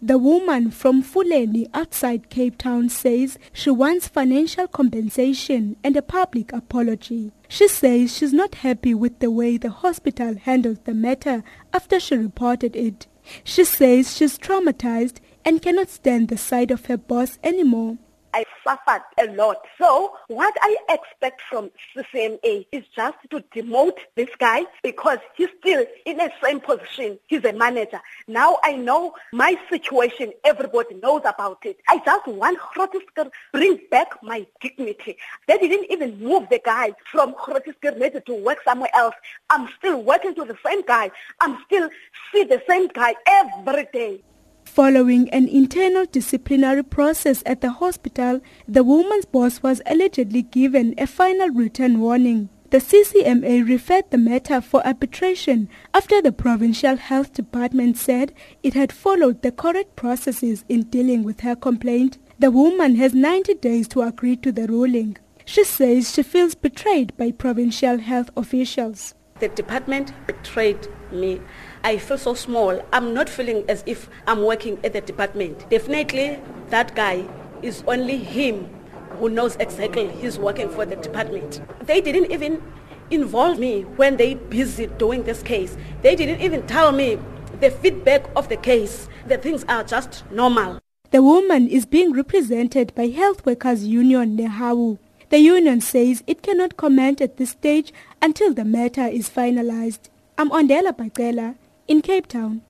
The woman from Fuleni outside Cape Town says she wants financial compensation and a public apology. She says she's not happy with the way the hospital handled the matter after she reported it. She says she's traumatized and cannot stand the sight of her boss anymore. I suffered a lot. So what I expect from CCMA is just to demote this guy because he's still in the same position. He's a manager. Now I know my situation. Everybody knows about it. I just want Grotesker to bring back my dignity. They didn't even move the guy from Grotesker maybe to work somewhere else. I'm still working to the same guy. I'm still see the same guy every day. Following an internal disciplinary process at the hospital, the woman's boss was allegedly given a final written warning. The CCMA referred the matter for arbitration after the Provincial Health Department said it had followed the correct processes in dealing with her complaint. The woman has 90 days to agree to the ruling. She says she feels betrayed by provincial health officials. The department betrayed me. I feel so small. I'm not feeling as if I'm working at the department. Definitely, that guy is only him who knows exactly he's working for the department. They didn't even involve me when they busy doing this case. They didn't even tell me the feedback of the case. The things are just normal. The woman is being represented by Health Workers Union Nehawu. The union says it cannot comment at this stage until the matter is finalized. I'm Ondela Bagela in Cape Town.